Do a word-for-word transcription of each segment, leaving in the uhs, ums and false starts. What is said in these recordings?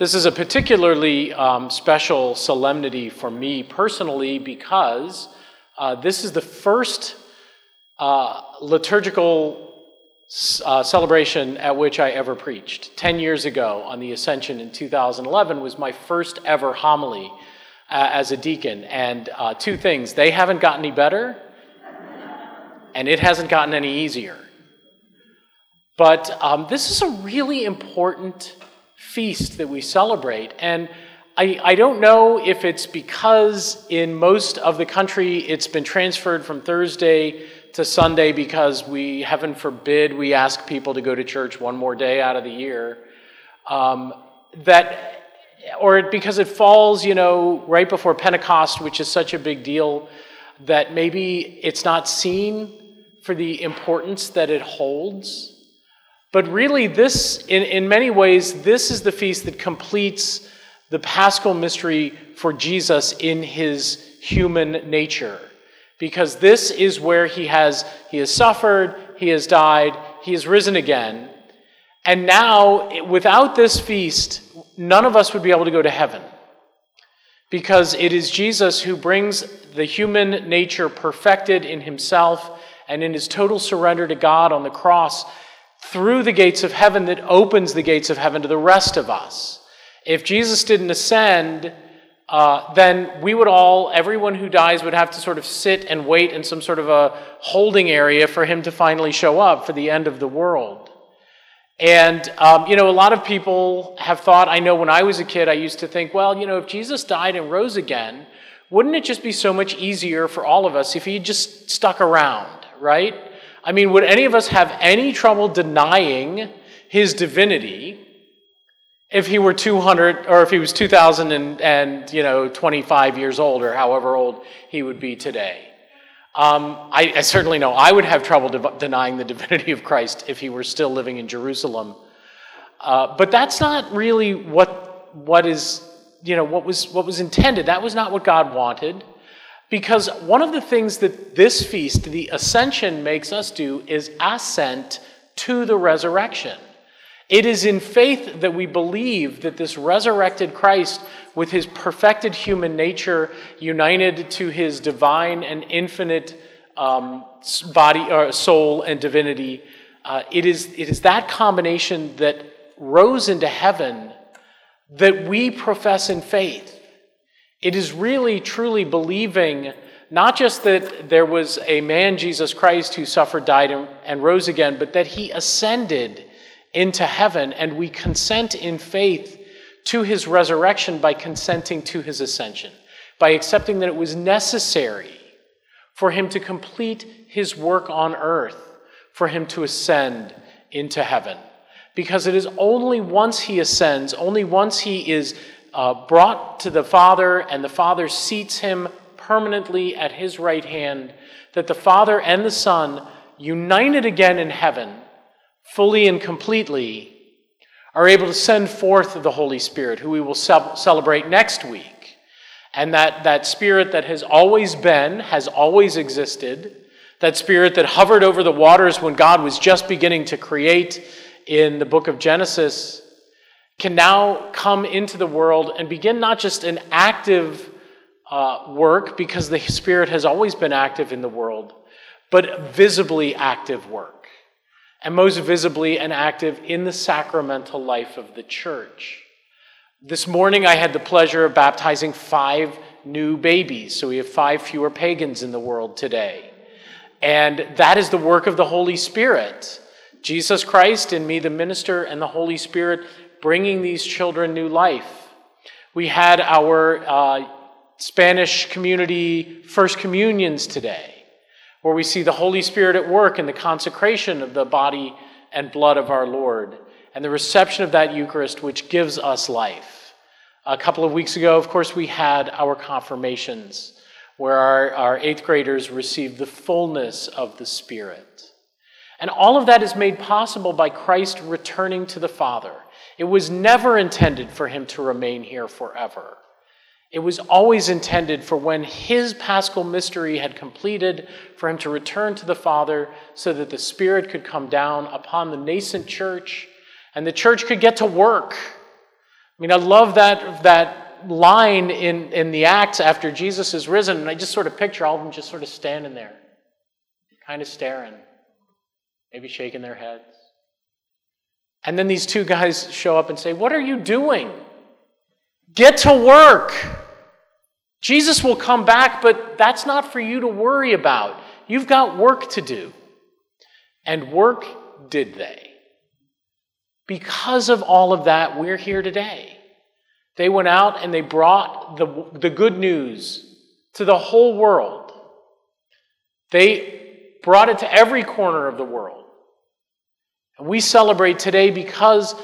This is a particularly um, special solemnity for me personally because uh, this is the first uh, liturgical uh, celebration at which I ever preached. Ten years ago on the Ascension in two thousand eleven was my first ever homily uh, as a deacon. And uh, two things, they haven't gotten any better and it hasn't gotten any easier. But um, this is a really important feast that we celebrate. And I, I don't know if it's because in most of the country it's been transferred from Thursday to Sunday because we, heaven forbid, we ask people to go to church one more day out of the year. Um, that, or because it falls, you know, right before Pentecost, which is such a big deal, that maybe it's not seen for the importance that it holds. But really, this, in, in many ways, this is the feast that completes the Paschal mystery for Jesus in his human nature. Because this is where he has, he has suffered, he has died, he has risen again. And now, without this feast, none of us would be able to go to heaven. Because it is Jesus who brings the human nature perfected in himself and in his total surrender to God on the cross through the gates of heaven that opens the gates of heaven to the rest of us. If Jesus didn't ascend, uh, then we would all, everyone who dies would have to sort of sit and wait in some sort of a holding area for him to finally show up for the end of the world. And, um, you know, a lot of people have thought, I know when I was a kid, I used to think, well, you know, if Jesus died and rose again, wouldn't it just be so much easier for all of us if he just stuck around, right? I mean, would any of us have any trouble denying his divinity if he were two hundred, or if he was two thousand and, and you know, twenty-five years old, or however old he would be today? Um, I, I certainly know I would have trouble de- denying the divinity of Christ if he were still living in Jerusalem. Uh, but that's not really what what is you know what was what was intended. That was not what God wanted, because one of the things that this feast, the Ascension, makes us do is assent to the resurrection. It is in faith that we believe that this resurrected Christ, with his perfected human nature united to his divine and infinite um, body, or soul and divinity, uh, it is it is that combination that rose into heaven that we profess in faith. It is really, truly believing not just that there was a man, Jesus Christ, who suffered, died, and, and rose again, but that he ascended into heaven, and we consent in faith to his resurrection by consenting to his ascension, by accepting that it was necessary for him to complete his work on earth, for him to ascend into heaven. Because it is only once he ascends, only once he is uh, brought to the Father and the Father seats him permanently at his right hand, that the Father and the Son, united again in heaven, fully and completely, are able to send forth the Holy Spirit, who we will ce- celebrate next week. And that, that Spirit that has always been, has always existed, that Spirit that hovered over the waters when God was just beginning to create in the book of Genesis, can now come into the world and begin not just an active uh, work, because the Spirit has always been active in the world, but visibly active work. And most visibly and active in the sacramental life of the church. This morning I had the pleasure of baptizing five new babies, so we have five fewer pagans in the world today. And that is the work of the Holy Spirit. Jesus Christ in me, the minister, and the Holy Spirit bringing these children new life. We had our uh, Spanish community First Communions today, where we see the Holy Spirit at work in the consecration of the body and blood of our Lord and the reception of that Eucharist, which gives us life. A couple of weeks ago, of course, we had our confirmations, where our, our eighth graders received the fullness of the Spirit. And all of that is made possible by Christ returning to the Father. It was never intended for him to remain here forever. It was always intended for when his Paschal mystery had completed, for him to return to the Father so that the Spirit could come down upon the nascent church and the church could get to work mean, I love that, that line in, in the Acts after Jesus is risen, and I just sort of picture all of them just sort of standing there, kind of staring, maybe shaking their heads. And then these two guys show up and say, "What are you doing? Get to work. Jesus will come back, but that's not for you to worry about. You've got work to do." And work did they. Because of all of that, we're here today. They went out and they brought the, the good news to the whole world. They brought it to every corner of the world. And we celebrate today because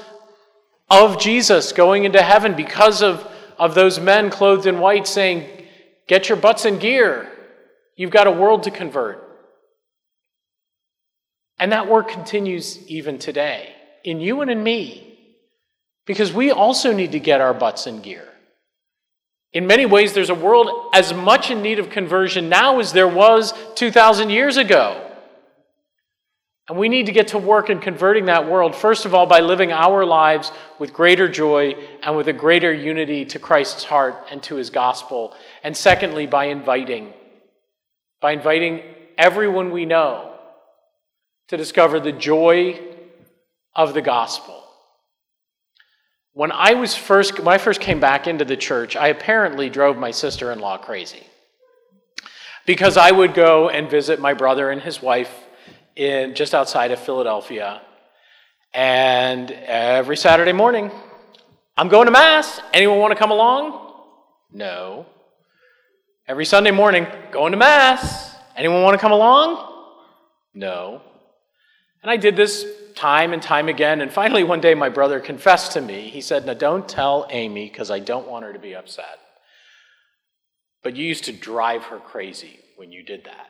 of Jesus going into heaven, because of, of those men clothed in white saying, "Get your butts in gear. You've got a world to convert." And that work continues even today, in you and in me, because we also need to get our butts in gear. In many ways, there's a world as much in need of conversion now as there was two thousand years ago. And we need to get to work in converting that world, first of all, by living our lives with greater joy and with a greater unity to Christ's heart and to his gospel. And secondly, by inviting, by inviting everyone we know to discover the joy of the gospel. When I was first, when I first came back into the church, I apparently drove my sister-in-law crazy because I would go and visit my brother and his wife in just outside of Philadelphia, and every Saturday morning, "I'm going to Mass. Anyone want to come along?" "No." Every Sunday morning, "Going to Mass. Anyone want to come along?" "No." And I did this time and time again, and finally one day my brother confessed to me. He said, "Now don't tell Amy, because I don't want her to be upset, but you used to drive her crazy when you did that."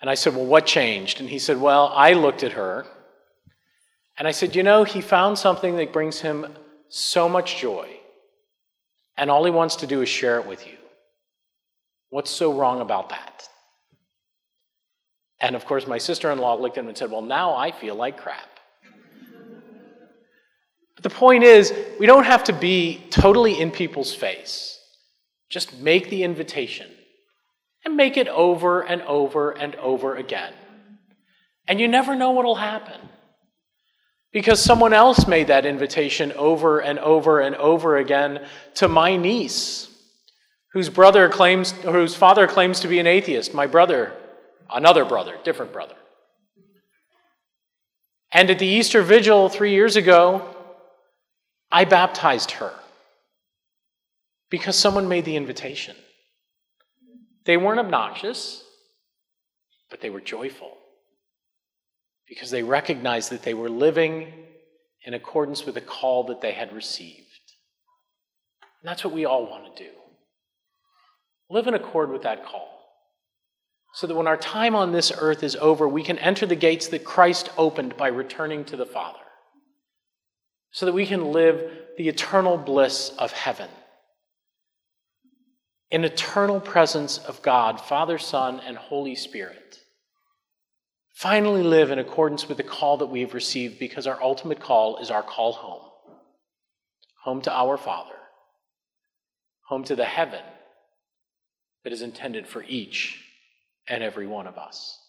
And I said, "Well, what changed?" And he said, "Well, I looked at her," and I said, "You know, he found something that brings him so much joy, and all he wants to do is share it with you. What's so wrong about that?" And of course, my sister-in-law looked at him and said, "Well, now I feel like crap." But the point is, we don't have to be totally in people's face. Just make the invitation. And make it over and over and over again. And you never know what'll happen. Because someone else made that invitation over and over and over again to my niece, whose brother claims, whose father claims to be an atheist, my brother, another brother, different brother. And at the Easter Vigil three years ago, I baptized her because someone made the invitation. They weren't obnoxious, but they were joyful because they recognized that they were living in accordance with the call that they had received. And that's what we all want to do. Live in accord with that call so that when our time on this earth is over, we can enter the gates that Christ opened by returning to the Father so that we can live the eternal bliss of heaven. An eternal presence of God, Father, Son, and Holy Spirit. Finally live in accordance with the call that we have received because our ultimate call is our call home. Home to our Father. Home to the heaven that is intended for each and every one of us.